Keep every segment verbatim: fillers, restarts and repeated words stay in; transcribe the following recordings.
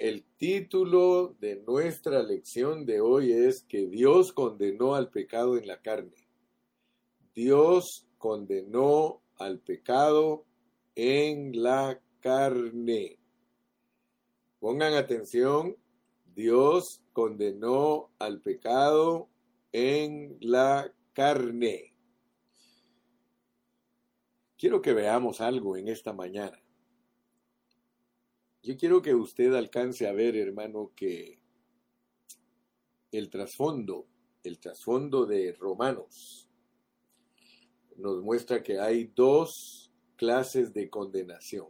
el título de nuestra lección de hoy es que Dios condenó al pecado en la carne. Dios condenó al pecado en la carne. Pongan atención, Dios condenó al pecado en la carne. Quiero que veamos algo en esta mañana. Yo quiero que usted alcance a ver, hermano, que el trasfondo, el trasfondo de Romanos nos muestra que hay dos clases de condenación.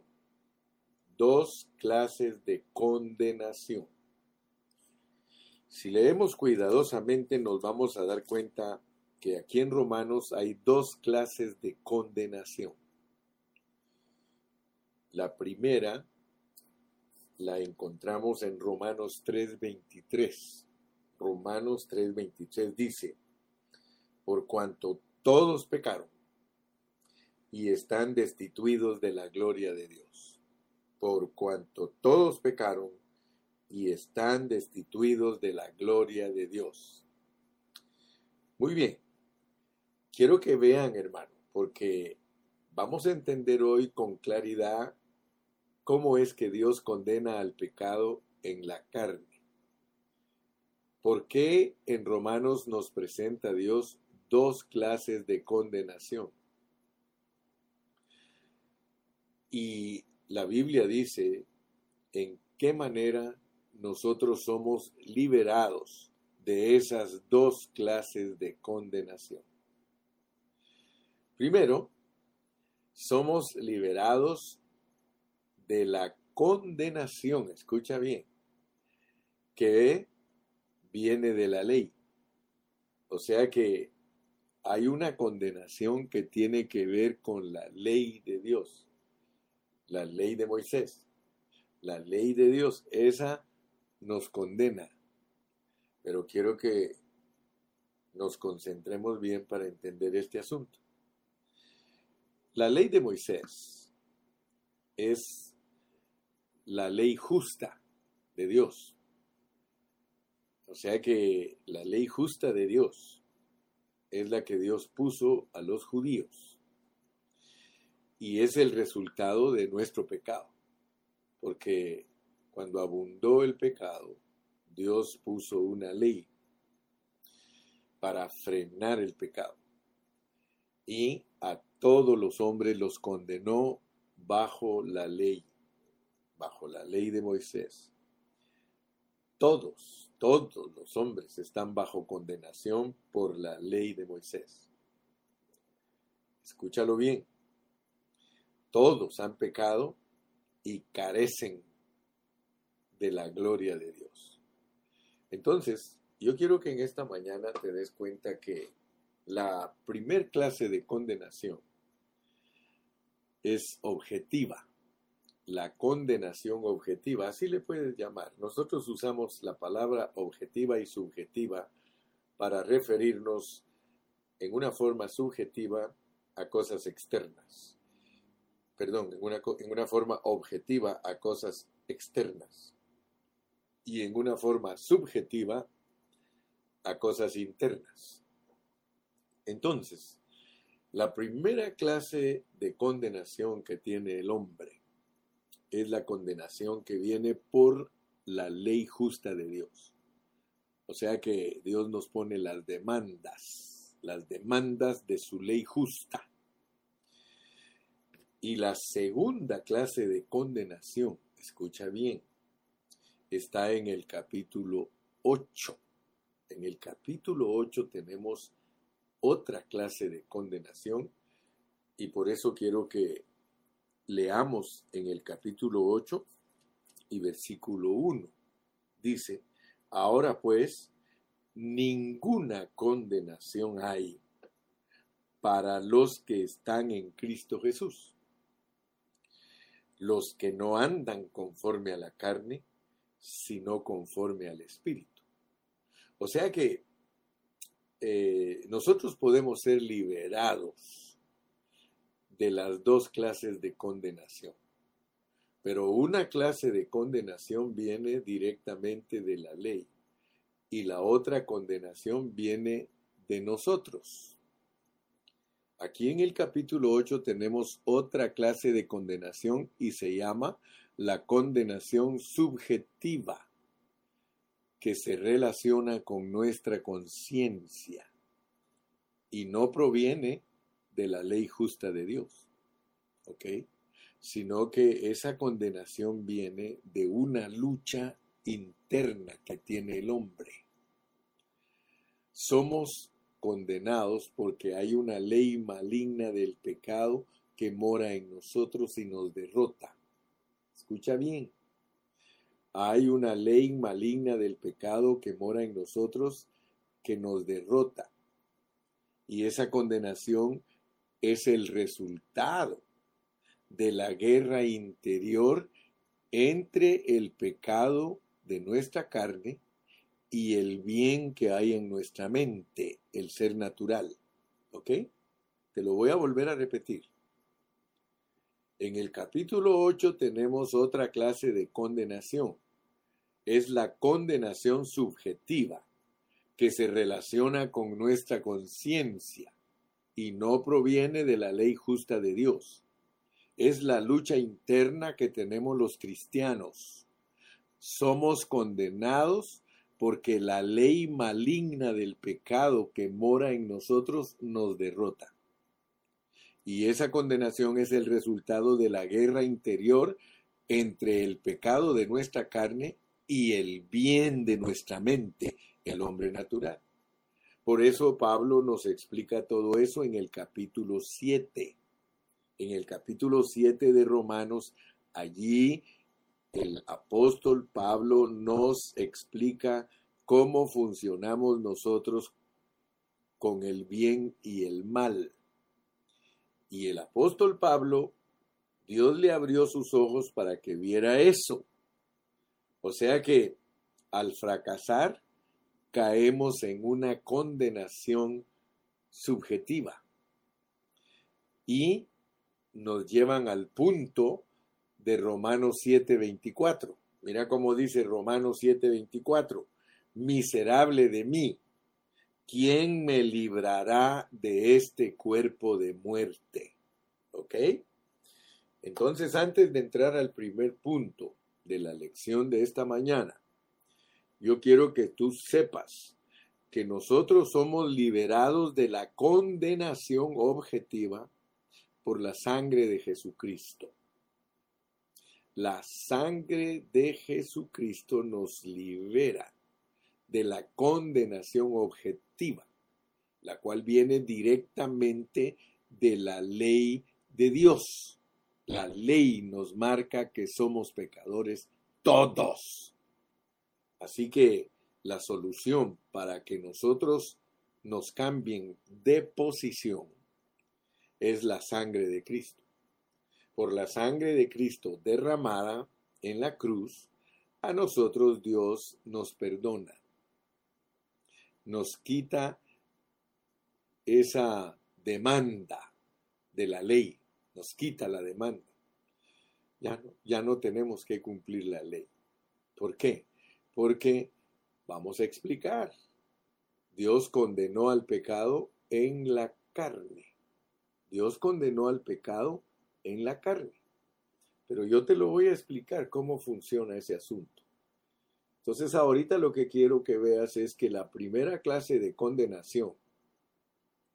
Dos clases de condenación. Si leemos cuidadosamente nos vamos a dar cuenta que aquí en Romanos hay dos clases de condenación. La primera la encontramos en Romanos tres veintitrés. Romanos tres veintitrés dice: por cuanto todos pecaron y están destituidos de la gloria de Dios. Por cuanto todos pecaron y están destituidos de la gloria de Dios. Muy bien. Quiero que vean, hermano, porque vamos a entender hoy con claridad cómo es que Dios condena al pecado en la carne. ¿Por qué en Romanos nos presenta Dios dos clases de condenación? Y la Biblia dice en qué manera nosotros somos liberados de esas dos clases de condenación. Primero, somos liberados de la condenación, escucha bien, que viene de la ley. O sea que hay una condenación que tiene que ver con la ley de Dios, la ley de Moisés, la ley de Dios, esa nos condena. Pero quiero que nos concentremos bien para entender este asunto. La ley de Moisés es la ley justa de Dios. O sea que la ley justa de Dios es la que Dios puso a los judíos. Y es el resultado de nuestro pecado. Porque cuando abundó el pecado, Dios puso una ley para frenar el pecado. Y a todos los hombres los condenó bajo la ley, bajo la ley de Moisés. Todos. Todos los hombres están bajo condenación por la ley de Moisés. Escúchalo bien. Todos han pecado y carecen de la gloria de Dios. Entonces, yo quiero que en esta mañana te des cuenta que la primer clase de condenación es objetiva. La condenación objetiva, así le puedes llamar. Nosotros usamos la palabra objetiva y subjetiva para referirnos en una forma subjetiva a cosas externas. Perdón, en una, en una forma objetiva a cosas externas. Y en una forma subjetiva a cosas internas. Entonces, la primera clase de condenación que tiene el hombre es la condenación que viene por la ley justa de Dios. O sea que Dios nos pone las demandas, las demandas de su ley justa. Y la segunda clase de condenación, escucha bien, está en el capítulo ocho. En el capítulo ocho tenemos otra clase de condenación y por eso quiero que leamos en el capítulo ocho y versículo uno. Dice: ahora pues, ninguna condenación hay para los que están en Cristo Jesús, los que no andan conforme a la carne, sino conforme al Espíritu. O sea que eh, nosotros podemos ser liberados de las dos clases de condenación. Pero una clase de condenación viene directamente de la ley y la otra condenación viene de nosotros. Aquí en el capítulo ocho tenemos otra clase de condenación y se llama la condenación subjetiva, que se relaciona con nuestra conciencia y no proviene de la ley justa de Dios, ¿ok? Sino que esa condenación viene de una lucha interna que tiene el hombre. Somos condenados porque hay una ley maligna del pecado que mora en nosotros y nos derrota. Escucha bien. Hay una ley maligna del pecado que mora en nosotros que nos derrota. Y esa condenación es el resultado de la guerra interior entre el pecado de nuestra carne y el bien que hay en nuestra mente, el ser natural. ¿Ok? Te lo voy a volver a repetir. En el capítulo ocho tenemos otra clase de condenación. Es la condenación subjetiva, que se relaciona con nuestra conciencia y no proviene de la ley justa de Dios. Es la lucha interna que tenemos los cristianos. Somos condenados porque la ley maligna del pecado que mora en nosotros nos derrota. Y esa condenación es el resultado de la guerra interior entre el pecado de nuestra carne y el bien de nuestra mente, el hombre natural. Por eso Pablo nos explica todo eso en el capítulo siete. En el capítulo siete de Romanos, allí el apóstol Pablo nos explica cómo funcionamos nosotros con el bien y el mal. Y el apóstol Pablo, Dios le abrió sus ojos para que viera eso. O sea que al fracasar, caemos en una condenación subjetiva. Y nos llevan al punto de Romanos siete veinticuatro. Mira cómo dice Romanos siete veinticuatro. Miserable de mí, ¿quién me librará de este cuerpo de muerte? ¿Ok? Entonces, antes de entrar al primer punto de la lección de esta mañana, yo quiero que tú sepas que nosotros somos liberados de la condenación objetiva por la sangre de Jesucristo. La sangre de Jesucristo nos libera de la condenación objetiva, la cual viene directamente de la ley de Dios. La ley nos marca que somos pecadores todos. Así que la solución para que nosotros nos cambien de posición es la sangre de Cristo. Por la sangre de Cristo derramada en la cruz, a nosotros Dios nos perdona. Nos quita esa demanda de la ley. Nos quita la demanda. Ya no, ya no tenemos que cumplir la ley. ¿Por qué? Porque, vamos a explicar, Dios condenó al pecado en la carne. Dios condenó al pecado en la carne. Pero yo te lo voy a explicar cómo funciona ese asunto. Entonces, ahorita lo que quiero que veas es que la primera clase de condenación,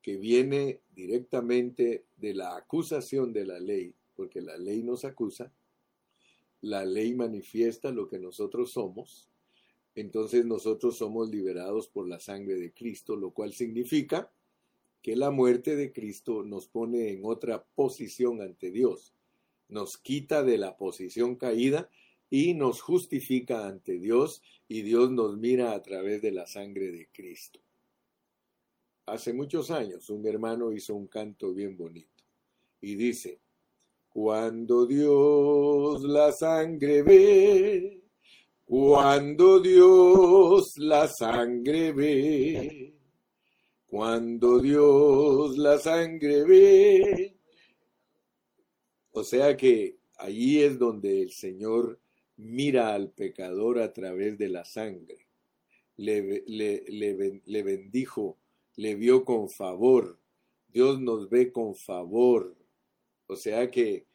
que viene directamente de la acusación de la ley, porque la ley nos acusa, la ley manifiesta lo que nosotros somos, entonces nosotros somos liberados por la sangre de Cristo, lo cual significa que la muerte de Cristo nos pone en otra posición ante Dios, nos quita de la posición caída y nos justifica ante Dios, y Dios nos mira a través de la sangre de Cristo. Hace muchos años un hermano hizo un canto bien bonito y dice: cuando Dios la sangre ve, cuando Dios la sangre ve, cuando Dios la sangre ve. O sea que Allí es donde el Señor mira al pecador a través de la sangre. Le, le, le, le bendijo, le vio con favor. Dios nos ve con favor. O sea que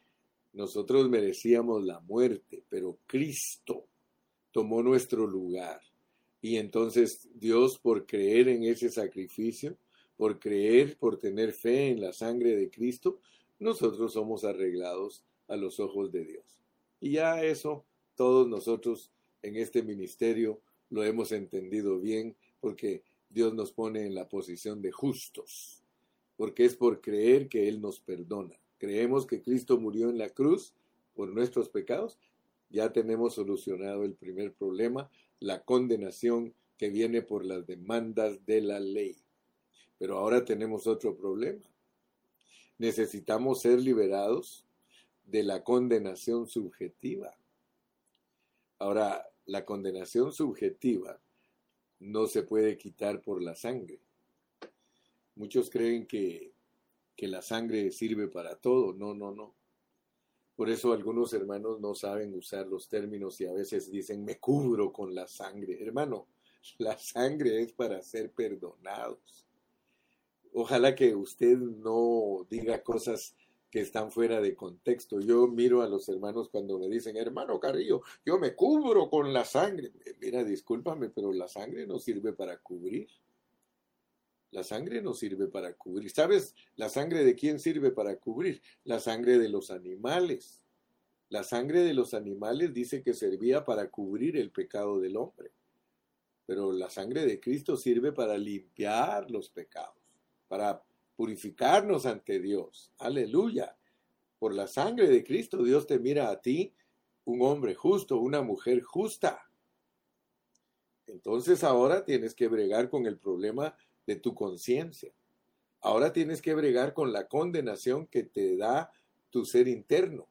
nosotros merecíamos la muerte, pero Cristo tomó nuestro lugar. Y entonces Dios, por creer en ese sacrificio, por creer, por tener fe en la sangre de Cristo, nosotros somos arreglados a los ojos de Dios. Y ya eso, todos nosotros en este ministerio lo hemos entendido bien, porque Dios nos pone en la posición de justos, porque es por creer que Él nos perdona. Creemos que Cristo murió en la cruz por nuestros pecados, ya tenemos solucionado el primer problema, la condenación que viene por las demandas de la ley. Pero ahora tenemos otro problema. Necesitamos ser liberados de la condenación subjetiva. Ahora, la condenación subjetiva no se puede quitar por la sangre. Muchos creen que, que la sangre sirve para todo. No, no, no. Por eso algunos hermanos no saben usar los términos y a veces dicen, me cubro con la sangre. Hermano, la sangre es para ser perdonados. Ojalá que usted no diga cosas que están fuera de contexto. Yo miro a los hermanos cuando me dicen, hermano Carrillo, yo me cubro con la sangre. Mira, discúlpame, pero la sangre no sirve para cubrir. La sangre no sirve para cubrir. ¿Sabes la sangre de quién sirve para cubrir? La sangre de los animales. La sangre de los animales dice que servía para cubrir el pecado del hombre. Pero la sangre de Cristo sirve para limpiar los pecados, para purificarnos ante Dios. Aleluya. Por la sangre de Cristo, Dios te mira a ti, un hombre justo, una mujer justa. Entonces ahora tienes que bregar con el problema de tu conciencia. Ahora tienes que bregar con la condenación que te da tu ser interno.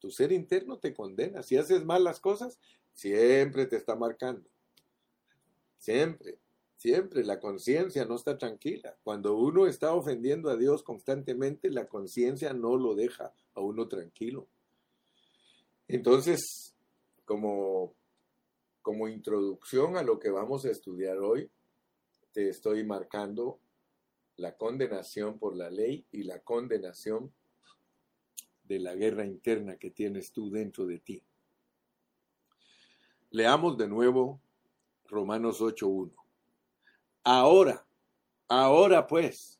Tu ser interno te condena. Si haces mal las cosas, siempre te está marcando. Siempre. Siempre la conciencia no está tranquila. Cuando uno está ofendiendo a Dios constantemente, la conciencia no lo deja a uno tranquilo. Entonces, como, como introducción a lo que vamos a estudiar hoy, te estoy marcando la condenación por la ley y la condenación de la guerra interna que tienes tú dentro de ti. Leamos de nuevo Romanos ocho uno. Ahora, ahora pues,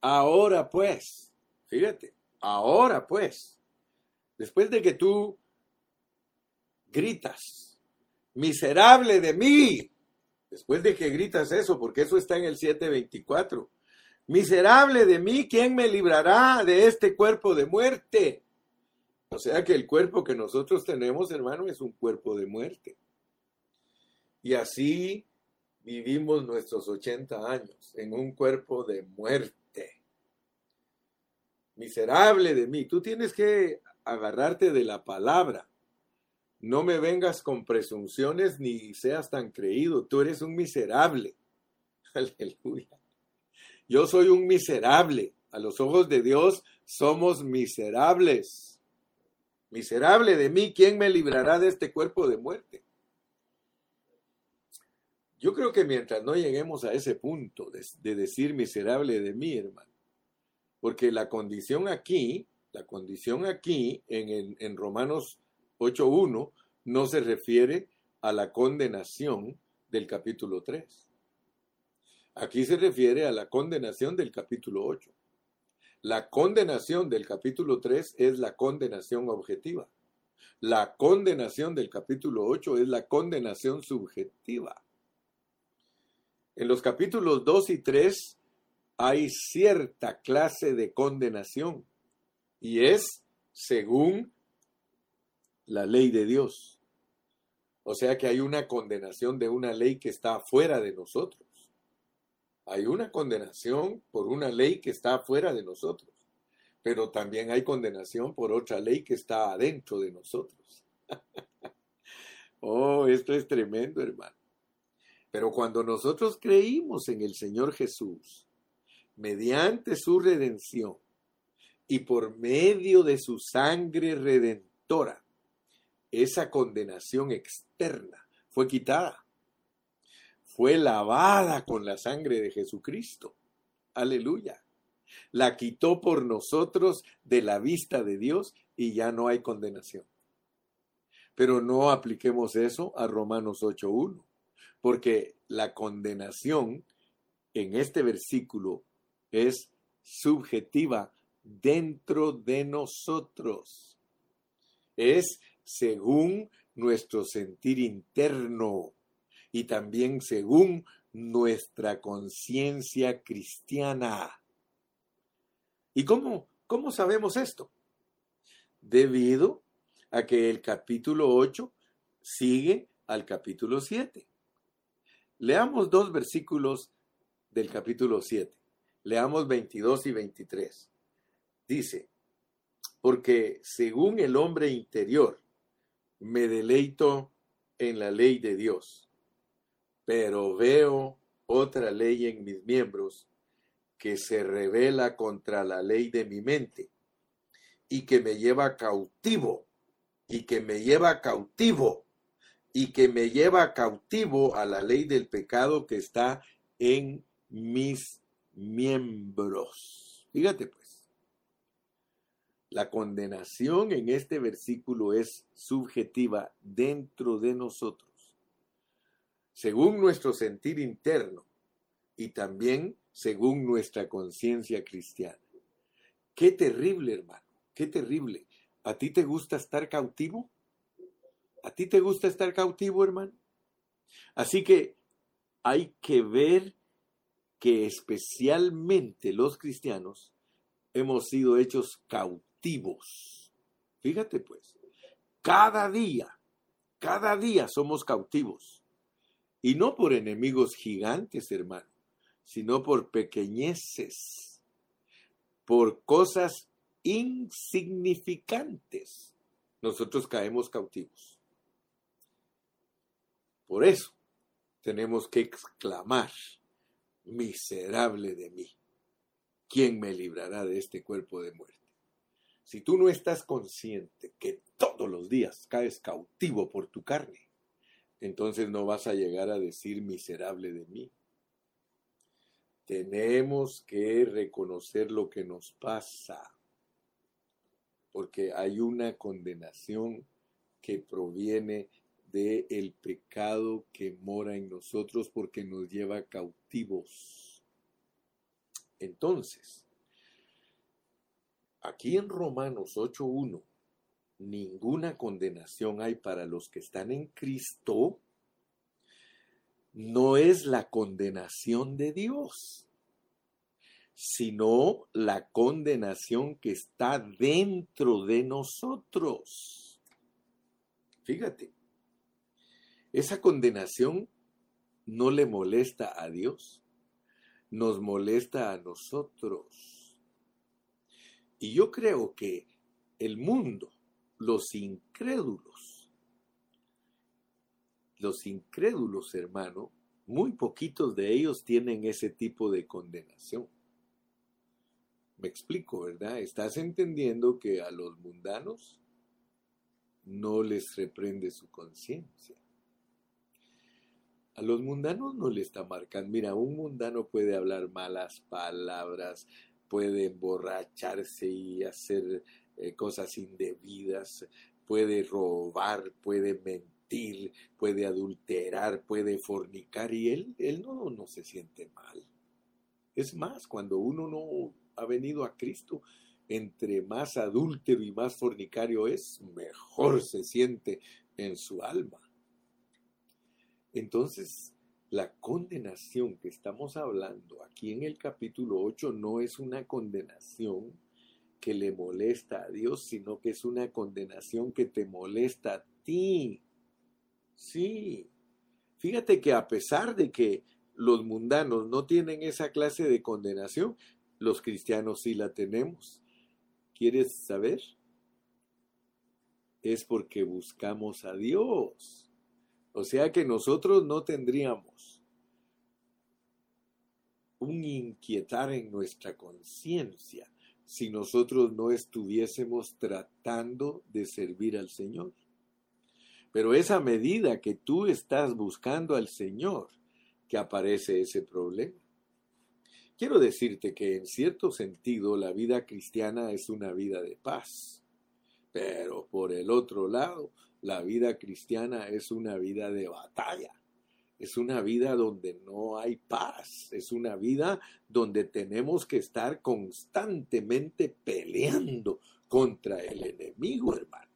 ahora pues, fíjate, ahora pues, después de que tú gritas, miserable de mí, después de que gritas eso, porque eso está en el siete veinticuatro, miserable de mí, ¿quién me librará de este cuerpo de muerte? O sea que el cuerpo que nosotros tenemos, hermano, es un cuerpo de muerte. Y así vivimos nuestros ochenta años en un cuerpo de muerte. Miserable de mí. Tú tienes que agarrarte de la palabra. No me vengas con presunciones ni seas tan creído. Tú eres un miserable. Aleluya. Yo soy un miserable. A los ojos de Dios somos miserables. Miserable de mí, ¿quién me librará de este cuerpo de muerte? Yo creo que mientras no lleguemos a ese punto de, de decir miserable de mí, hermano, porque la condición aquí, la condición aquí en, en, en Romanos ocho uno no se refiere a la condenación del capítulo tres. Aquí se refiere a la condenación del capítulo ocho. La condenación del capítulo tres es la condenación objetiva. La condenación del capítulo ocho es la condenación subjetiva. En los capítulos dos y tres hay cierta clase de condenación y es según la ley de Dios. O sea que hay una condenación de una ley que está fuera de nosotros. Hay una condenación por una ley que está fuera de nosotros, pero también hay condenación por otra ley que está adentro de nosotros. Oh, esto es tremendo, hermano. Pero cuando nosotros creímos en el Señor Jesús, mediante su redención, y por medio de su sangre redentora, esa condenación externa fue quitada. Fue lavada con la sangre de Jesucristo. Aleluya. La quitó por nosotros de la vista de Dios y ya no hay condenación. Pero no apliquemos eso a Romanos ocho uno, porque la condenación en este versículo es subjetiva dentro de nosotros. Es según nuestro sentir interno y también según nuestra conciencia cristiana. ¿Y cómo, cómo sabemos esto? Debido a que el capítulo ocho sigue al capítulo siete. Leamos dos versículos del capítulo siete. Leamos veintidós y veintitrés. Dice, porque según el hombre interior, me deleito en la ley de Dios, pero veo otra ley en mis miembros que se rebela contra la ley de mi mente y que me lleva cautivo, y que me lleva cautivo, y que me lleva cautivo a la ley del pecado que está en mis miembros. Fíjate pues, la condenación en este versículo es subjetiva dentro de nosotros, según nuestro sentir interno y también según nuestra conciencia cristiana. Qué terrible, hermano, qué terrible. ¿A ti te gusta estar cautivo? ¿A ti te gusta estar cautivo, hermano? Así que hay que ver que especialmente los cristianos hemos sido hechos cautivos. Fíjate pues, cada día, cada día somos cautivos. Y no por enemigos gigantes, hermano, sino por pequeñeces, por cosas insignificantes. Nosotros caemos cautivos. Por eso tenemos que exclamar: miserable de mí, ¿quién me librará de este cuerpo de muerte? Si tú no estás consciente que todos los días caes cautivo por tu carne, entonces no vas a llegar a decir miserable de mí. Tenemos que reconocer lo que nos pasa, porque hay una condenación que proviene del pecado que mora en nosotros, porque nos lleva cautivos. Entonces, aquí en Romanos ocho uno, ninguna condenación hay para los que están en Cristo. No es la condenación de Dios, sino la condenación que está dentro de nosotros. Fíjate. Esa condenación no le molesta a Dios, nos molesta a nosotros. Y yo creo que el mundo, los incrédulos, los incrédulos, hermano, muy poquitos de ellos tienen ese tipo de condenación. Me explico, ¿verdad? Estás entendiendo que a los mundanos no les reprende su conciencia. A los mundanos no les está marcando. Mira, un mundano puede hablar malas palabras, puede emborracharse y hacer eh, cosas indebidas, puede robar, puede mentir, puede adulterar, puede fornicar, y él, él no, no se siente mal. Es más, cuando uno no ha venido a Cristo, entre más adúltero y más fornicario es, mejor se siente en su alma. Entonces, la condenación que estamos hablando aquí en el capítulo ocho no es una condenación que le molesta a Dios, sino que es una condenación que te molesta a ti. Sí. Fíjate que a pesar de que los mundanos no tienen esa clase de condenación, los cristianos sí la tenemos. ¿Quieres saber? Es porque buscamos a Dios. O sea que nosotros no tendríamos un inquietar en nuestra conciencia si nosotros no estuviésemos tratando de servir al Señor. Pero es a medida que tú estás buscando al Señor que aparece ese problema. Quiero decirte que en cierto sentido la vida cristiana es una vida de paz, pero por el otro lado, la vida cristiana es una vida de batalla. Es una vida donde no hay paz. Es una vida donde tenemos que estar constantemente peleando contra el enemigo, hermano.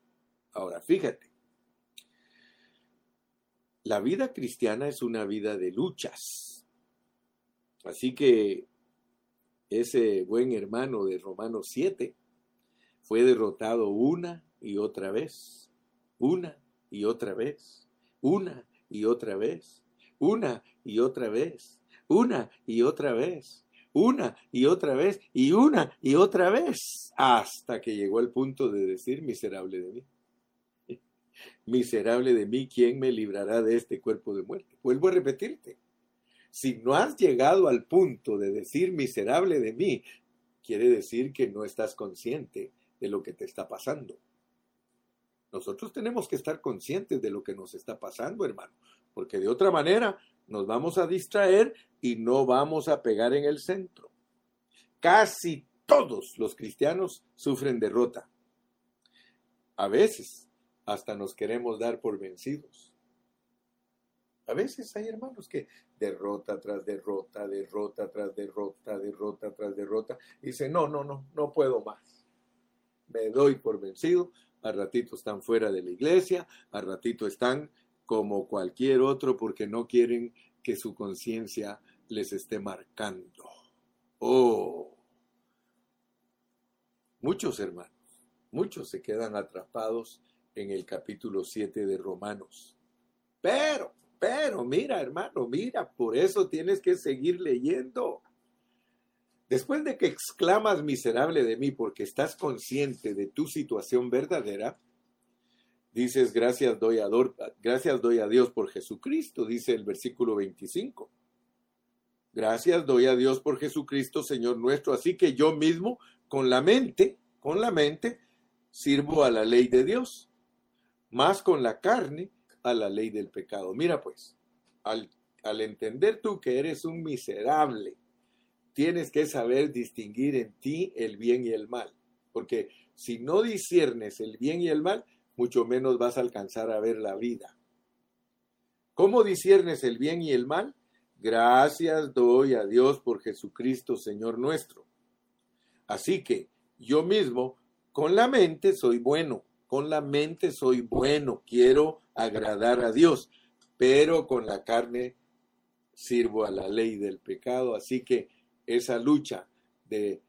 Ahora, fíjate. La vida cristiana es una vida de luchas. Así que ese buen hermano de Romanos siete fue derrotado una y otra vez. Una y otra vez. Una y otra vez. Una y otra vez, una y otra vez, una y otra vez, y una y otra vez, hasta que llegó al punto de decir, miserable de mí, miserable de mí, ¿quién me librará de este cuerpo de muerte? Vuelvo a repetirte, si no has llegado al punto de decir, miserable de mí, quiere decir que no estás consciente de lo que te está pasando. Nosotros tenemos que estar conscientes de lo que nos está pasando, hermano, porque de otra manera nos vamos a distraer y no vamos a pegar en el centro. Casi todos los cristianos sufren derrota. A veces hasta nos queremos dar por vencidos. A veces hay hermanos que derrota tras derrota, derrota tras derrota, derrota tras derrota, y dicen, no, no, no, no puedo más. Me doy por vencido. A ratito están fuera de la iglesia, a ratito están como cualquier otro porque no quieren que su conciencia les esté marcando. Oh, muchos hermanos, muchos se quedan atrapados en el capítulo siete de Romanos. Pero, pero, mira hermano, mira, por eso tienes que seguir leyendo. Después de que exclamas miserable de mí porque estás consciente de tu situación verdadera, dices, gracias doy a, do- gracias doy a Dios por Jesucristo, dice el versículo veinticinco. Gracias doy a Dios por Jesucristo, Señor nuestro. Así que yo mismo, con la mente, con la mente, sirvo a la ley de Dios, más con la carne, a la ley del pecado. Mira pues, al, al entender tú que eres un miserable, tienes que saber distinguir en ti el bien y el mal, porque si no disciernes el bien y el mal, mucho menos vas a alcanzar a ver la vida. ¿Cómo disciernes el bien y el mal? Gracias doy a Dios por Jesucristo, Señor nuestro. Así que yo mismo, con la mente soy bueno, con la mente soy bueno, quiero agradar a Dios, pero con la carne sirvo a la ley del pecado, así que Esa lucha, de,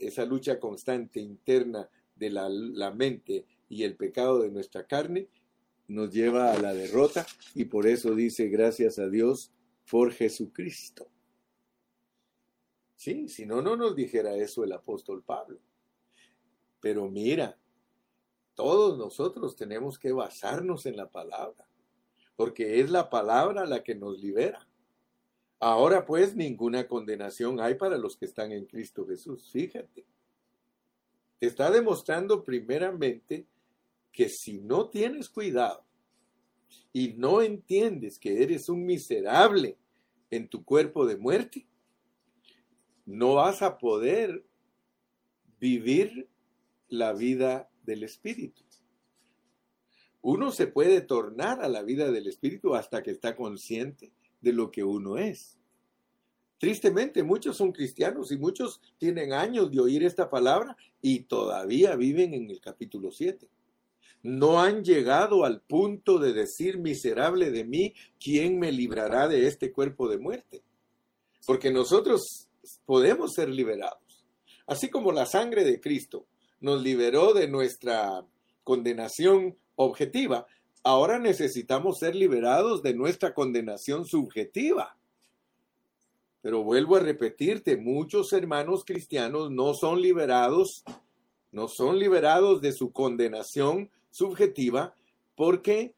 esa lucha constante interna de la, la mente y el pecado de nuestra carne nos lleva a la derrota y por eso dice gracias a Dios por Jesucristo. Sí, si no, no nos dijera eso el apóstol Pablo. Pero mira, todos nosotros tenemos que basarnos en la palabra, porque es la palabra la que nos libera. Ahora pues ninguna condenación hay para los que están en Cristo Jesús. Fíjate, te está demostrando primeramente que si no tienes cuidado y no entiendes que eres un miserable en tu cuerpo de muerte, no vas a poder vivir la vida del Espíritu. Uno se puede tornar a la vida del Espíritu hasta que está consciente de lo que uno es. Tristemente, muchos son cristianos y muchos tienen años de oír esta palabra y todavía viven en el capítulo siete. No han llegado al punto de decir, miserable de mí, ¿quién me librará de este cuerpo de muerte? Porque nosotros podemos ser liberados. Así como la sangre de Cristo nos liberó de nuestra condenación objetiva, ahora necesitamos ser liberados de nuestra condenación subjetiva. Pero vuelvo a repetirte, muchos hermanos cristianos no son liberados, no son liberados de su condenación subjetiva porque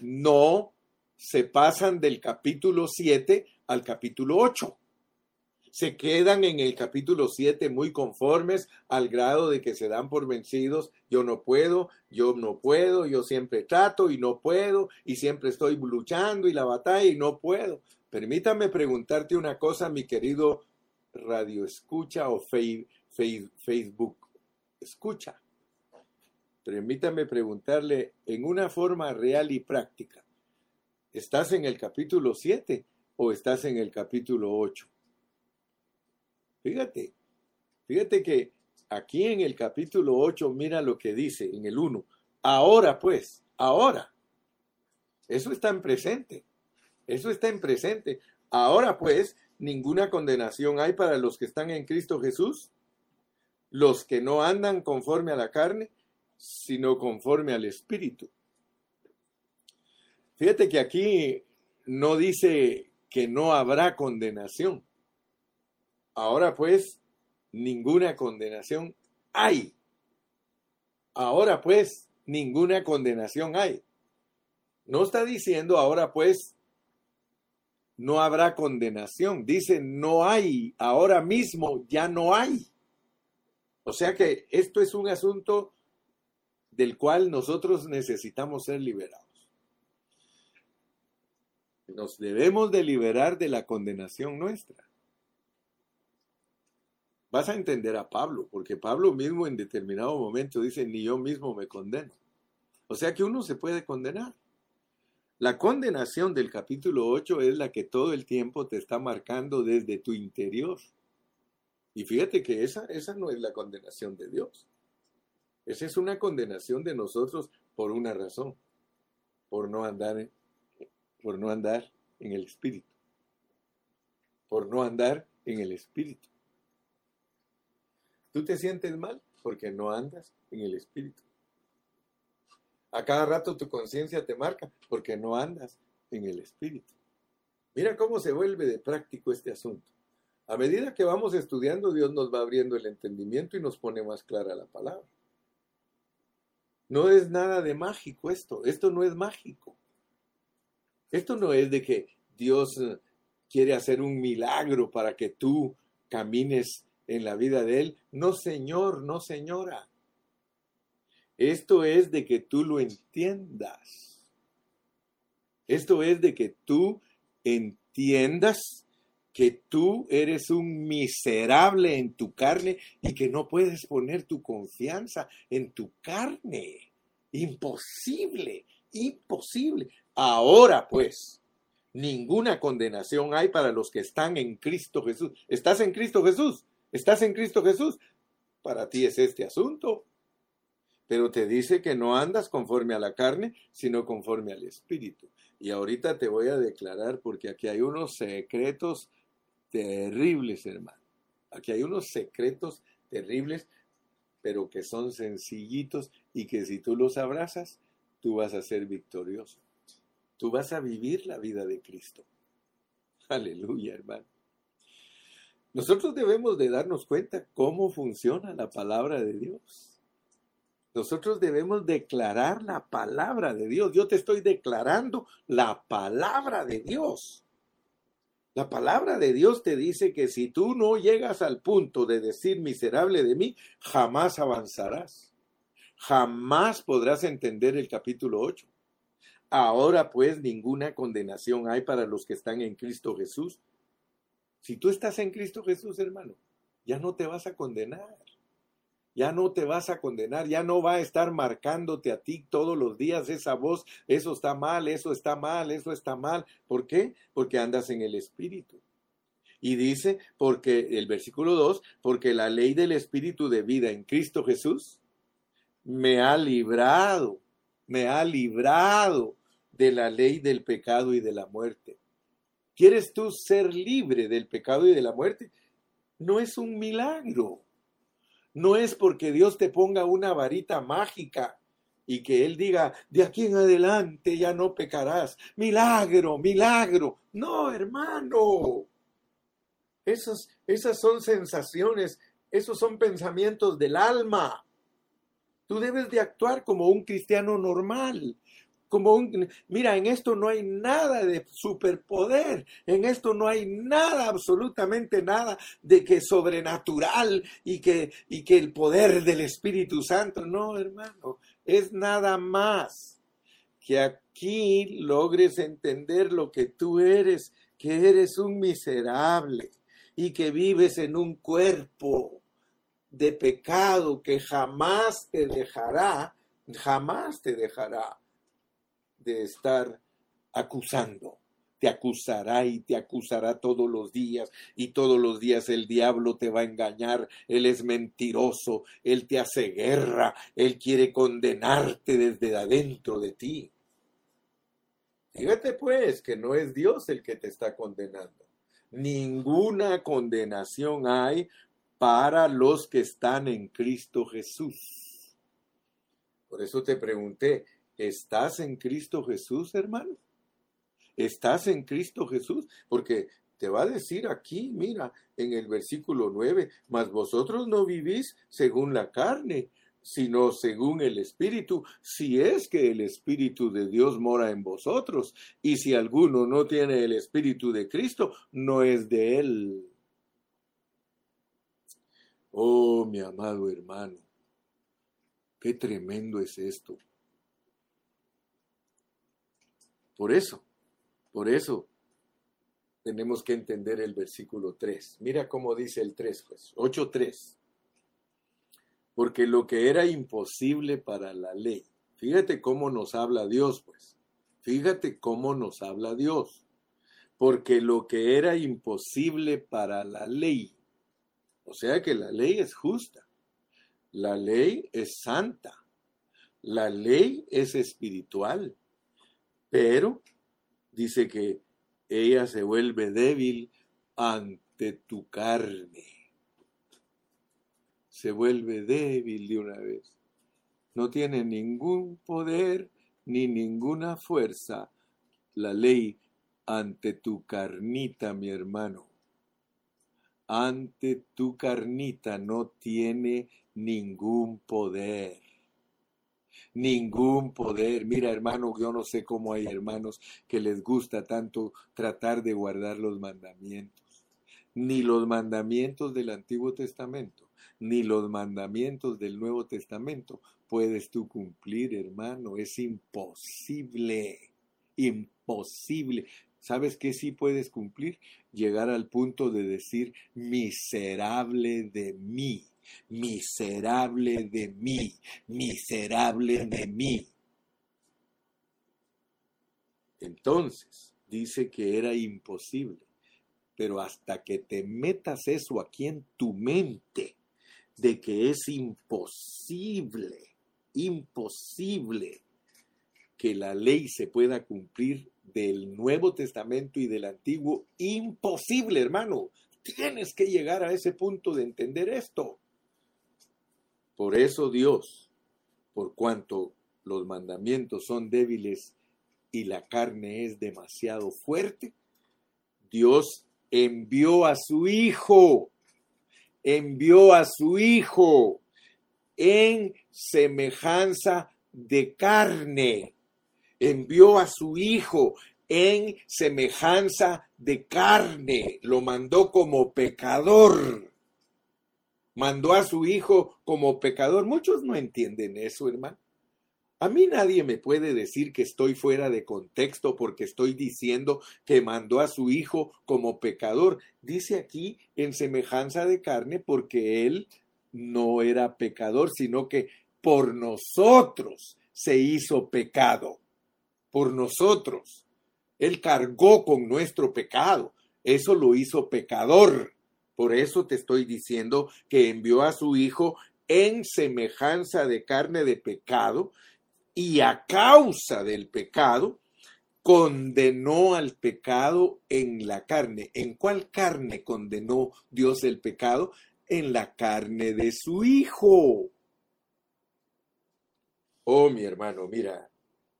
no se pasan del capítulo siete al capítulo ocho. se quedan en el capítulo siete muy conformes al grado de que se dan por vencidos. Yo no puedo, yo no puedo, yo siempre trato y no puedo, y siempre estoy luchando y la batalla y no puedo. Permítame preguntarte una cosa, mi querido radio escucha o fe, fe, Facebook escucha. Permítame preguntarle en una forma real y práctica. ¿Estás en el capítulo siete o estás en el capítulo ocho? Fíjate, fíjate que aquí en el capítulo ocho, mira lo que dice en el uno. Ahora pues, ahora. Eso está en presente. Eso está en presente. Ahora pues, ninguna condenación hay para los que están en Cristo Jesús, los que no andan conforme a la carne, sino conforme al Espíritu. Fíjate que aquí no dice que no habrá condenación. Ahora pues, ninguna condenación hay. Ahora pues, ninguna condenación hay. No está diciendo ahora pues, no habrá condenación. Dice no hay. Ahora mismo ya no hay. O sea que esto es un asunto del cual nosotros necesitamos ser liberados. Nos debemos de liberar de la condenación nuestra. Vas a entender a Pablo, porque Pablo mismo en determinado momento dice, ni yo mismo me condeno. O sea que uno se puede condenar. La condenación del capítulo ocho es la que todo el tiempo te está marcando desde tu interior. Y fíjate que esa, esa no es la condenación de Dios. Esa es una condenación de nosotros por una razón, por no andar en, por no andar en el Espíritu, por no andar en el Espíritu. Tú te sientes mal porque no andas en el Espíritu. A cada rato tu conciencia te marca porque no andas en el Espíritu. Mira cómo se vuelve de práctico este asunto. A medida que vamos estudiando, Dios nos va abriendo el entendimiento y nos pone más clara la palabra. No es nada de mágico esto. Esto no es mágico. Esto no es de que Dios quiere hacer un milagro para que tú camines en la vida de Él. No, señor, no, señora. Esto es de que tú lo entiendas. Esto es de que tú entiendas que tú eres un miserable en tu carne y que no puedes poner tu confianza en tu carne. Imposible, imposible. Ahora pues, ninguna condenación hay para los que están en Cristo Jesús. ¿Estás en Cristo Jesús? ¿Estás en Cristo Jesús? Para ti es este asunto. Pero te dice que no andas conforme a la carne, sino conforme al Espíritu. Y ahorita te voy a declarar, porque aquí hay unos secretos terribles, hermano. Aquí hay unos secretos terribles, pero que son sencillitos y que si tú los abrazas, tú vas a ser victorioso. Tú vas a vivir la vida de Cristo. Aleluya, hermano. Nosotros debemos de darnos cuenta cómo funciona la palabra de Dios. Nosotros debemos declarar la palabra de Dios. Yo te estoy declarando la palabra de Dios. La palabra de Dios te dice que si tú no llegas al punto de decir miserable de mí, jamás avanzarás. Jamás podrás entender el capítulo ocho. Ahora pues ninguna condenación hay para los que están en Cristo Jesús. Si tú estás en Cristo Jesús, hermano, ya no te vas a condenar. Ya no te vas a condenar, ya no va a estar marcándote a ti todos los días esa voz, eso está mal, eso está mal, eso está mal. ¿Por qué? Porque andas en el Espíritu. Y dice, porque el versículo dos, porque la ley del Espíritu de vida en Cristo Jesús me ha librado, me ha librado de la ley del pecado y de la muerte. ¿Quieres tú ser libre del pecado y de la muerte? No es un milagro. No es porque Dios te ponga una varita mágica y que Él diga, de aquí en adelante ya no pecarás. Milagro, milagro. No, hermano. Esos, esas son sensaciones, esos son pensamientos del alma. Tú debes de actuar como un cristiano normal. Como un, mira, en esto no hay nada de superpoder, en esto no hay nada, absolutamente nada de que sobrenatural y que, y que el poder del Espíritu Santo. No, hermano, es nada más que aquí logres entender lo que tú eres, que eres un miserable y que vives en un cuerpo de pecado que jamás te dejará, jamás te dejará de estar acusando. Te acusará y te acusará todos los días, y todos los días el diablo te va a engañar. Él es mentiroso, él te hace guerra, él quiere condenarte desde adentro de ti. Fíjate pues que no es Dios el que te está condenando. Ninguna condenación hay para los que están en Cristo Jesús. Por eso te pregunté, ¿estás en Cristo Jesús, hermano? ¿Estás en Cristo Jesús? Porque te va a decir aquí, mira, en el versículo nueve, mas vosotros no vivís según la carne, sino según el Espíritu, si es que el Espíritu de Dios mora en vosotros, y si alguno no tiene el Espíritu de Cristo, no es de él. Oh, mi amado hermano, qué tremendo es esto. Por eso, por eso tenemos que entender el versículo tres. Mira cómo dice el tres, pues, ocho tres. Porque lo que era imposible para la ley. Fíjate cómo nos habla Dios, pues. Fíjate cómo nos habla Dios. Porque lo que era imposible para la ley. O sea que la ley es justa. La ley es santa. La ley es espiritual. Pero dice que ella se vuelve débil ante tu carne. Se vuelve débil de una vez. No tiene ningún poder ni ninguna fuerza la ley ante tu carnita, mi hermano. Ante tu carnita no tiene ningún poder. Ningún poder. Mira, hermano, yo no sé cómo hay hermanos que les gusta tanto tratar de guardar los mandamientos. Ni los mandamientos del Antiguo Testamento, ni los mandamientos del Nuevo Testamento puedes tú cumplir, hermano. Es imposible, imposible. ¿Sabes qué sí puedes cumplir? Llegar al punto de decir, miserable de mí. Miserable de mí, miserable de mí. Entonces, dice que era imposible, pero hasta que te metas eso aquí en tu mente, de que es imposible, imposible que la ley se pueda cumplir del Nuevo Testamento y del Antiguo, imposible, hermano. Tienes que llegar a ese punto de entender esto. Por eso Dios, por cuanto los mandamientos son débiles y la carne es demasiado fuerte, Dios envió a su Hijo, envió a su Hijo en semejanza de carne, envió a su Hijo en semejanza de carne, lo mandó como pecador. Mandó a su Hijo como pecador. Muchos no entienden eso, hermano. A mí nadie me puede decir que estoy fuera de contexto porque estoy diciendo que mandó a su Hijo como pecador. Dice aquí en semejanza de carne porque él no era pecador, sino que por nosotros se hizo pecado. Por nosotros. Él cargó con nuestro pecado. Eso lo hizo pecador. Por eso te estoy diciendo que envió a su Hijo en semejanza de carne de pecado y a causa del pecado condenó al pecado en la carne. ¿En cuál carne condenó Dios el pecado? En la carne de su Hijo. Oh, mi hermano, mira,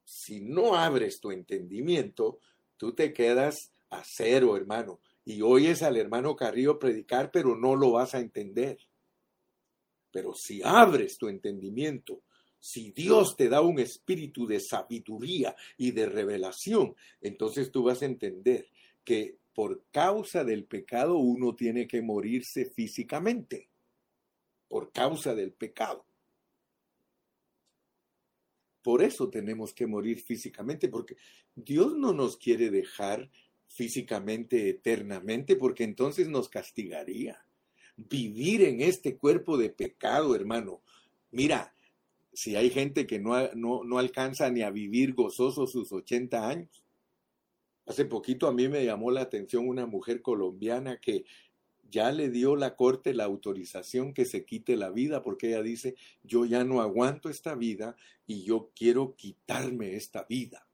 si no abres tu entendimiento, tú te quedas a cero, hermano. Y oyes al hermano Carrillo predicar, pero no lo vas a entender. Pero si abres tu entendimiento Si Dios te da un espíritu de sabiduría y de revelación, entonces tú vas a entender que por causa del pecado uno tiene que morirse físicamente. Por causa del pecado. Por eso tenemos que morir físicamente, porque Dios no nos quiere dejar físicamente eternamente, porque entonces nos castigaría. Vivir en este cuerpo de pecado, hermano. Mira, si hay gente que no, no, no alcanza ni a vivir gozoso sus ochenta años. Hace poquito a mí me llamó la atención una mujer colombiana que ya le dio la corte la autorización que se quite la vida, porque ella dice, yo ya no aguanto esta vida y yo quiero quitarme esta vida.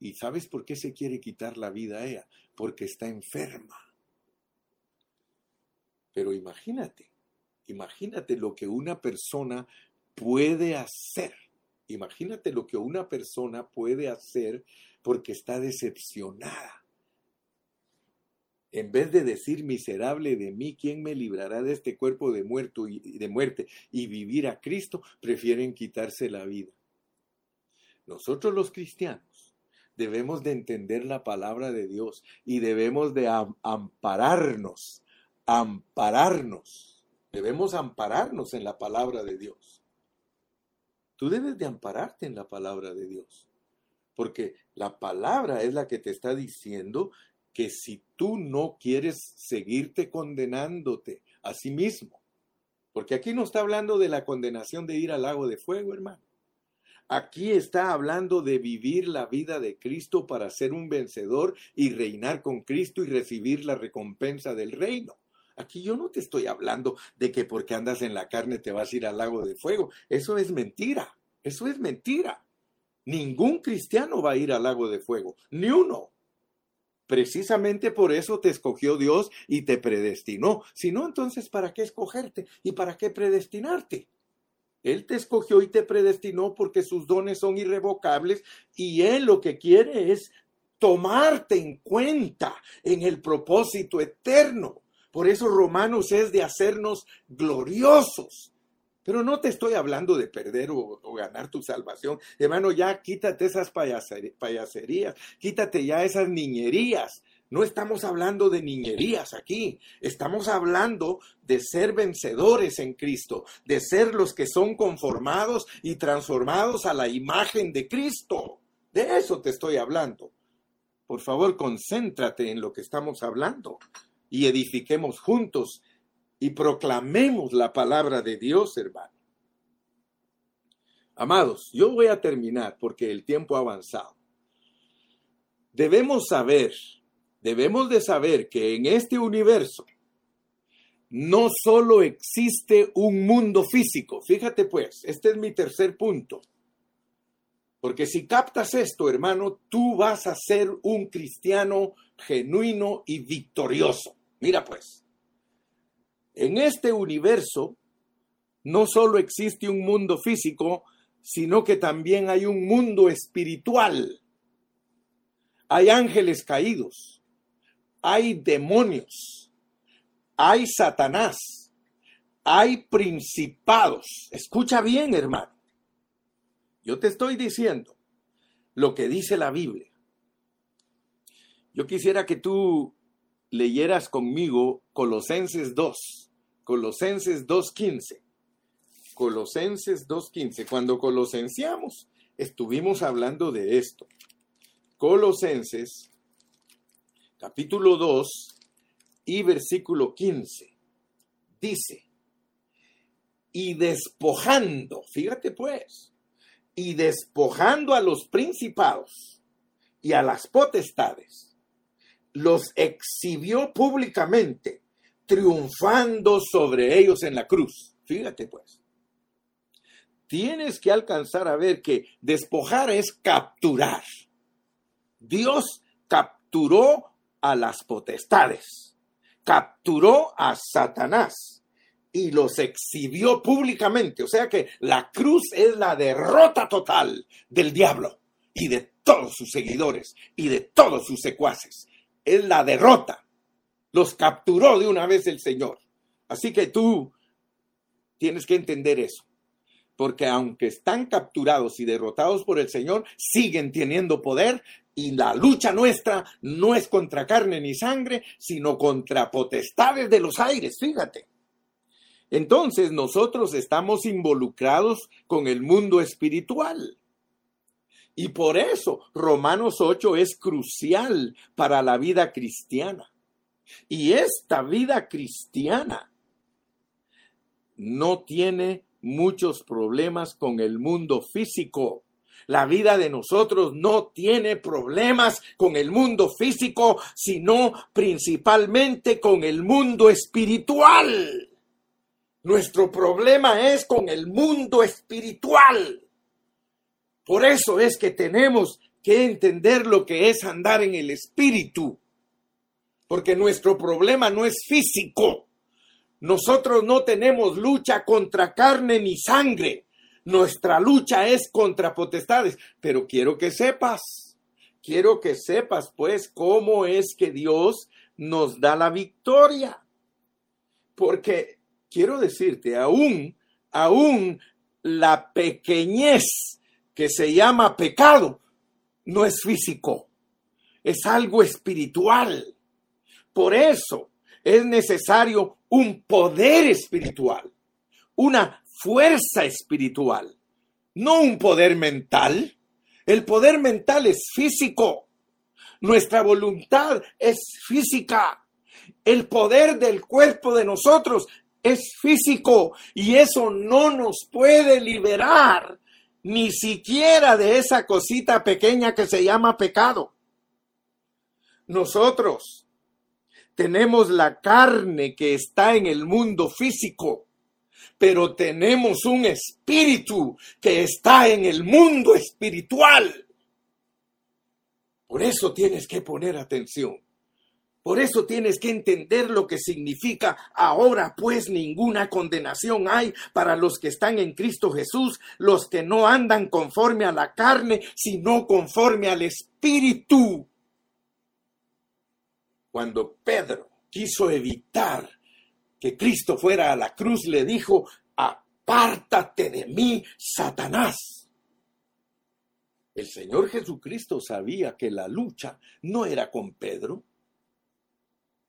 ¿Y sabes por qué se quiere quitar la vida a ella? Porque está enferma. Pero imagínate, imagínate lo que una persona puede hacer. Imagínate lo que una persona puede hacer porque está decepcionada. En vez de decir, miserable de mí, ¿quién me librará de este cuerpo de, muerto y, de muerte y vivir a Cristo? Prefieren quitarse la vida. Nosotros los cristianos debemos de entender la palabra de Dios y debemos de am- ampararnos, ampararnos. Debemos ampararnos en la palabra de Dios. Tú debes de ampararte en la palabra de Dios, porque la palabra es la que te está diciendo que si tú no quieres seguirte condenándote a sí mismo, porque aquí no está hablando de la condenación de ir al lago de fuego, hermano. Aquí está hablando de vivir la vida de Cristo para ser un vencedor y reinar con Cristo y recibir la recompensa del reino. Aquí yo no te estoy hablando de que porque andas en la carne te vas a ir al lago de fuego. Eso es mentira. Eso es mentira. Ningún cristiano va a ir al lago de fuego. Ni uno. Precisamente por eso te escogió Dios y te predestinó. Si no, entonces, ¿para qué escogerte y para qué predestinarte? Él te escogió y te predestinó porque sus dones son irrevocables y Él lo que quiere es tomarte en cuenta en el propósito eterno. Por eso Romanos es de hacernos gloriosos. Pero no te estoy hablando de perder o, o ganar tu salvación. Hermano, ya quítate esas payaserías, quítate ya esas niñerías. No estamos hablando de niñerías aquí. Estamos hablando de ser vencedores en Cristo, de ser los que son conformados y transformados a la imagen de Cristo. De eso te estoy hablando. Por favor, concéntrate en lo que estamos hablando y edifiquemos juntos y proclamemos la palabra de Dios, hermano. Amados, yo voy a terminar porque el tiempo ha avanzado. Debemos saber, debemos de saber que en este universo no solo existe un mundo físico. Fíjate pues, este es mi tercer punto. Porque si captas esto, hermano, tú vas a ser un cristiano genuino y victorioso. Mira pues. En este universo no solo existe un mundo físico, sino que también hay un mundo espiritual. Hay ángeles caídos, hay demonios, hay Satanás, hay principados. Escucha bien, hermano. Yo te estoy diciendo lo que dice la Biblia. Yo quisiera que tú leyeras conmigo Colosenses dos, Colosenses dos quince, Colosenses dos quince. Cuando colosenseamos, estuvimos hablando de esto. Colosenses, capítulo dos y versículo quince, dice, y despojando, fíjate pues, y despojando a los principados y a las potestades, los exhibió públicamente, triunfando sobre ellos en la cruz. Fíjate pues. Tienes que alcanzar a ver que despojar es capturar. Dios capturó a las potestades, capturó a Satanás y los exhibió públicamente. O sea que la cruz es la derrota total del diablo y de todos sus seguidores y de todos sus secuaces. Es la derrota. Los capturó de una vez el Señor. Así que tú tienes que entender eso. porque aunque están capturados y derrotados por el Señor, siguen teniendo poder, y la lucha nuestra no es contra carne ni sangre, sino contra potestades de los aires, fíjate. Entonces nosotros estamos involucrados con el mundo espiritual. Y por eso Romanos ocho es crucial para la vida cristiana. Y esta vida cristiana no tiene muchos problemas con el mundo físico. La vida de nosotros no tiene problemas con el mundo físico, sino principalmente con el mundo espiritual. Nuestro problema es con el mundo espiritual. Por eso es que tenemos que entender lo que es andar en el espíritu, porque nuestro problema no es físico. Nosotros no tenemos lucha contra carne ni sangre. Nuestra lucha es contra potestades. Pero quiero que sepas, quiero que sepas pues cómo es que Dios nos da la victoria. Porque quiero decirte, aún, aún la pequeñez que se llama pecado no es físico, es algo espiritual. Por eso es necesario un poder espiritual, una fuerza espiritual, no un poder mental. El poder mental es físico. Nuestra voluntad es física. El poder del cuerpo de nosotros es físico, y eso no nos puede liberar ni siquiera de esa cosita pequeña que se llama pecado. Nosotros tenemos la carne que está en el mundo físico, pero tenemos un espíritu que está en el mundo espiritual. Por eso tienes que poner atención. Por eso tienes que entender lo que significa. Ahora pues ninguna condenación hay para los que están en Cristo Jesús, los que no andan conforme a la carne, sino conforme al espíritu. Cuando Pedro quiso evitar que Cristo fuera a la cruz, le dijo: apártate de mí, Satanás. El Señor Jesucristo sabía que la lucha no era con Pedro.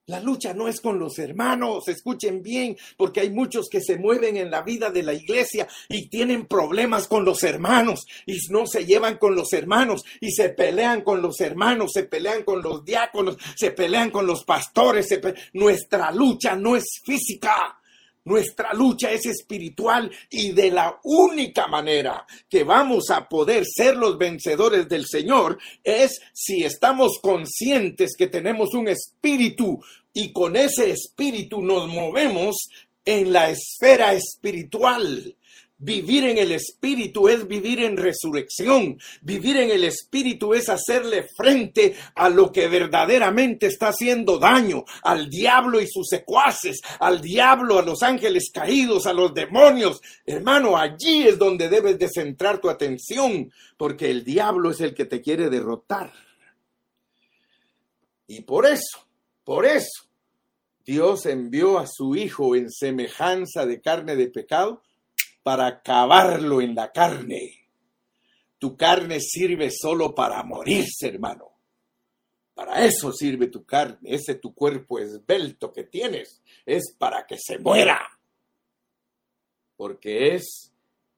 La lucha no es con los hermanos, escuchen bien, porque hay muchos que se mueven en la vida de la iglesia y tienen problemas con los hermanos y no se llevan con los hermanos y se pelean con los hermanos, se pelean con los diáconos, se pelean con los pastores. Se pe... Nuestra lucha no es física, nuestra lucha es espiritual, y de la única manera que vamos a poder ser los vencedores del Señor es si estamos conscientes que tenemos un espíritu, y con ese espíritu nos movemos en la esfera espiritual. Vivir en el espíritu es vivir en resurrección. Vivir en el espíritu es hacerle frente a lo que verdaderamente está haciendo daño, al diablo y sus secuaces, al diablo, a los ángeles caídos, a los demonios. Hermano, allí es donde debes de centrar tu atención, porque el diablo es el que te quiere derrotar. Y por eso, por eso, Dios envió a su Hijo en semejanza de carne de pecado, para acabarlo en la carne. Tu carne sirve solo para morirse, hermano. Para eso sirve tu carne. Ese tu cuerpo esbelto que tienes es para que se muera, porque es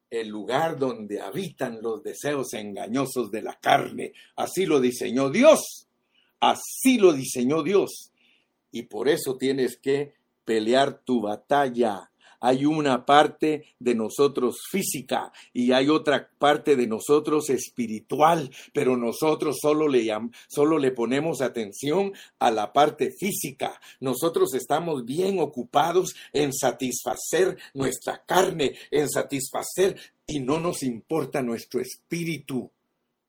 el lugar donde habitan los deseos engañosos de la carne. Así lo diseñó Dios. Así lo diseñó Dios. Y por eso tienes que pelear tu batalla. Hay una parte de nosotros física y hay otra parte de nosotros espiritual, pero nosotros solo le, solo le ponemos atención a la parte física. Nosotros estamos bien ocupados en satisfacer nuestra carne, en satisfacer, y no nos importa nuestro espíritu.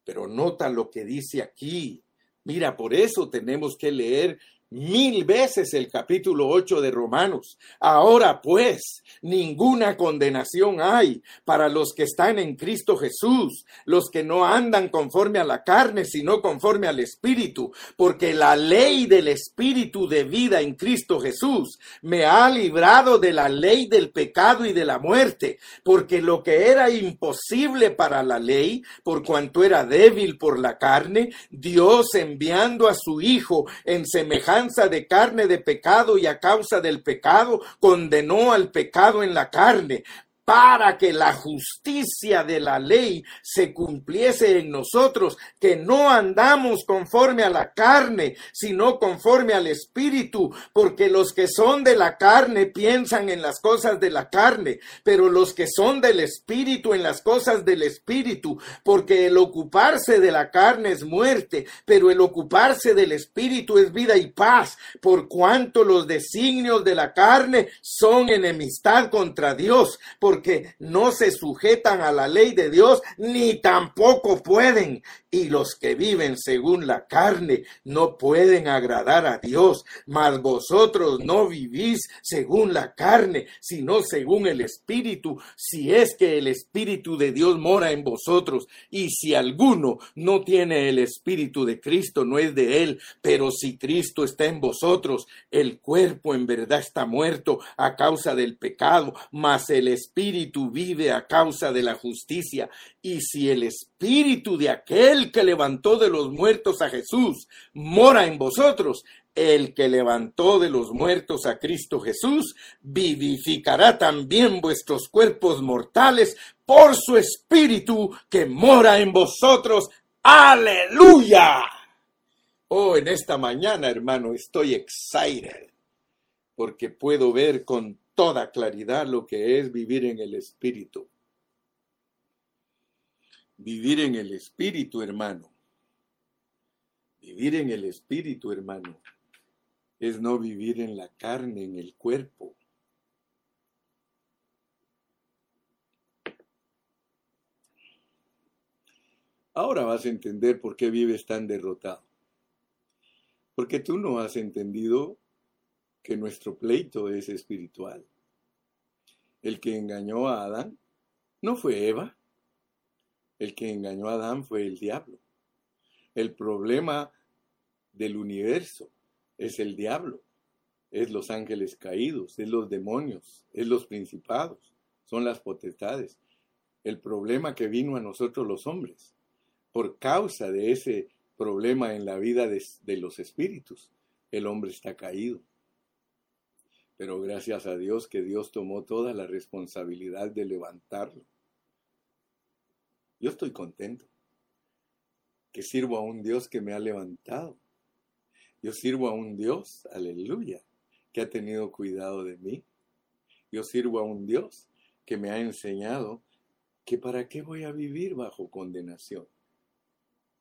Pero nota lo que dice aquí. Mira, por eso tenemos que leer mil veces el capítulo ocho de Romanos. Ahora pues, ninguna condenación hay para los que están en Cristo Jesús, los que no andan conforme a la carne, sino conforme al Espíritu, porque la ley del Espíritu de vida en Cristo Jesús me ha librado de la ley del pecado y de la muerte, porque lo que era imposible para la ley, por cuanto era débil por la carne, Dios enviando a su Hijo en semejanza de carne de pecado y a causa del pecado, condenó al pecado en la carne, para que la justicia de la ley se cumpliese en nosotros, que no andamos conforme a la carne, sino conforme al Espíritu, porque los que son de la carne piensan en las cosas de la carne, pero los que son del Espíritu en las cosas del Espíritu, porque el ocuparse de la carne es muerte, pero el ocuparse del Espíritu es vida y paz, por cuanto los designios de la carne son enemistad contra Dios, porque porque no se sujetan a la ley de Dios, ni tampoco pueden. Y los que viven según la carne no pueden agradar a Dios. Mas vosotros no vivís según la carne, sino según el Espíritu, si es que el Espíritu de Dios mora en vosotros. Y si alguno no tiene el Espíritu de Cristo, no es de él. Pero si Cristo está en vosotros, el cuerpo en verdad está muerto a causa del pecado, mas el Espíritu Espíritu vive a causa de la justicia. Y si el Espíritu de aquel que levantó de los muertos a Jesús mora en vosotros, el que levantó de los muertos a Cristo Jesús vivificará también vuestros cuerpos mortales por su Espíritu que mora en vosotros. ¡Aleluya! Oh, en esta mañana, hermano, estoy excited porque puedo ver con toda claridad lo que es vivir en el Espíritu. Vivir en el Espíritu, hermano. Vivir en el Espíritu, hermano, es no vivir en la carne, en el cuerpo. Ahora vas a entender por qué vives tan derrotado. Porque tú no has entendido que nuestro pleito es espiritual. El que engañó a Adán no fue Eva. El que engañó a Adán fue el diablo. El problema del universo es el diablo, es los ángeles caídos, es los demonios, es los principados, son las potestades. El problema que vino a nosotros los hombres por causa de ese problema en la vida de, de los espíritus, el hombre está caído. Pero gracias a Dios que Dios tomó toda la responsabilidad de levantarlo. Yo estoy contento que sirvo a un Dios que me ha levantado. Yo sirvo a un Dios, aleluya, que ha tenido cuidado de mí. Yo sirvo a un Dios que me ha enseñado que para qué voy a vivir bajo condenación.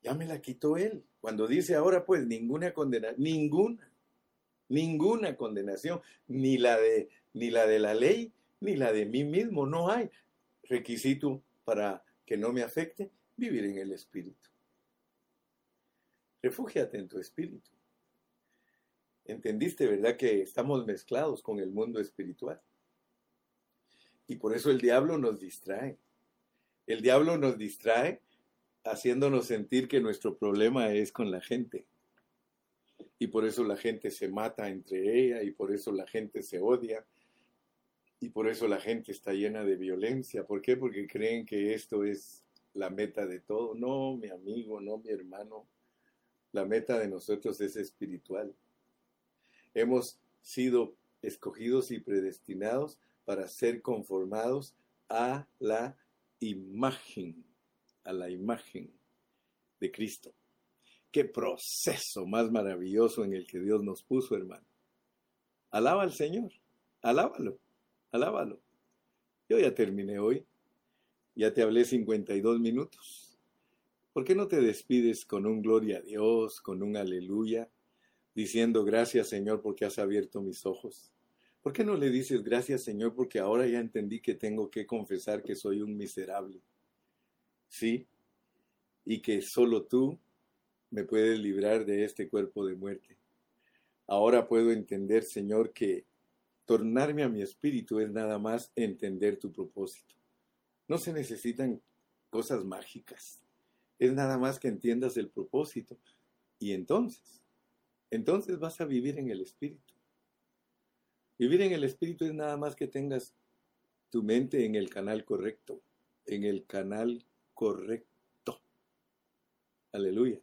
Ya me la quitó Él. Cuando dice ahora pues ninguna condenación, ninguna. Ninguna condenación, ni la de ni la de la ley, ni la de mí mismo, no hay requisito para que no me afecte vivir en el Espíritu. Refúgiate en tu Espíritu. ¿Entendiste, verdad, que estamos mezclados con el mundo espiritual? Y por eso el diablo nos distrae. El diablo nos distrae haciéndonos sentir que nuestro problema es con la gente. Y por eso la gente se mata entre ella, y por eso la gente se odia, y por eso la gente está llena de violencia. ¿Por qué? Porque creen que esto es la meta de todo. No, mi amigo, no, mi hermano. La meta de nosotros es espiritual. Hemos sido escogidos y predestinados para ser conformados a la imagen, a la imagen de Cristo. ¡Qué proceso más maravilloso en el que Dios nos puso, hermano! Alaba al Señor, alábalo, alábalo. Yo ya terminé hoy, ya te hablé cincuenta y dos minutos. ¿Por qué no te despides con un gloria a Dios, con un aleluya, diciendo gracias, Señor, porque has abierto mis ojos? ¿Por qué no le dices gracias, Señor, porque ahora ya entendí que tengo que confesar que soy un miserable? Sí, y que solo tú me puedes librar de este cuerpo de muerte. Ahora puedo entender, Señor, que tornarme a mi espíritu es nada más entender tu propósito. No se necesitan cosas mágicas. Es nada más que entiendas el propósito. Y entonces, entonces vas a vivir en el espíritu. Vivir en el espíritu es nada más que tengas tu mente en el canal correcto. En el canal correcto. Aleluya.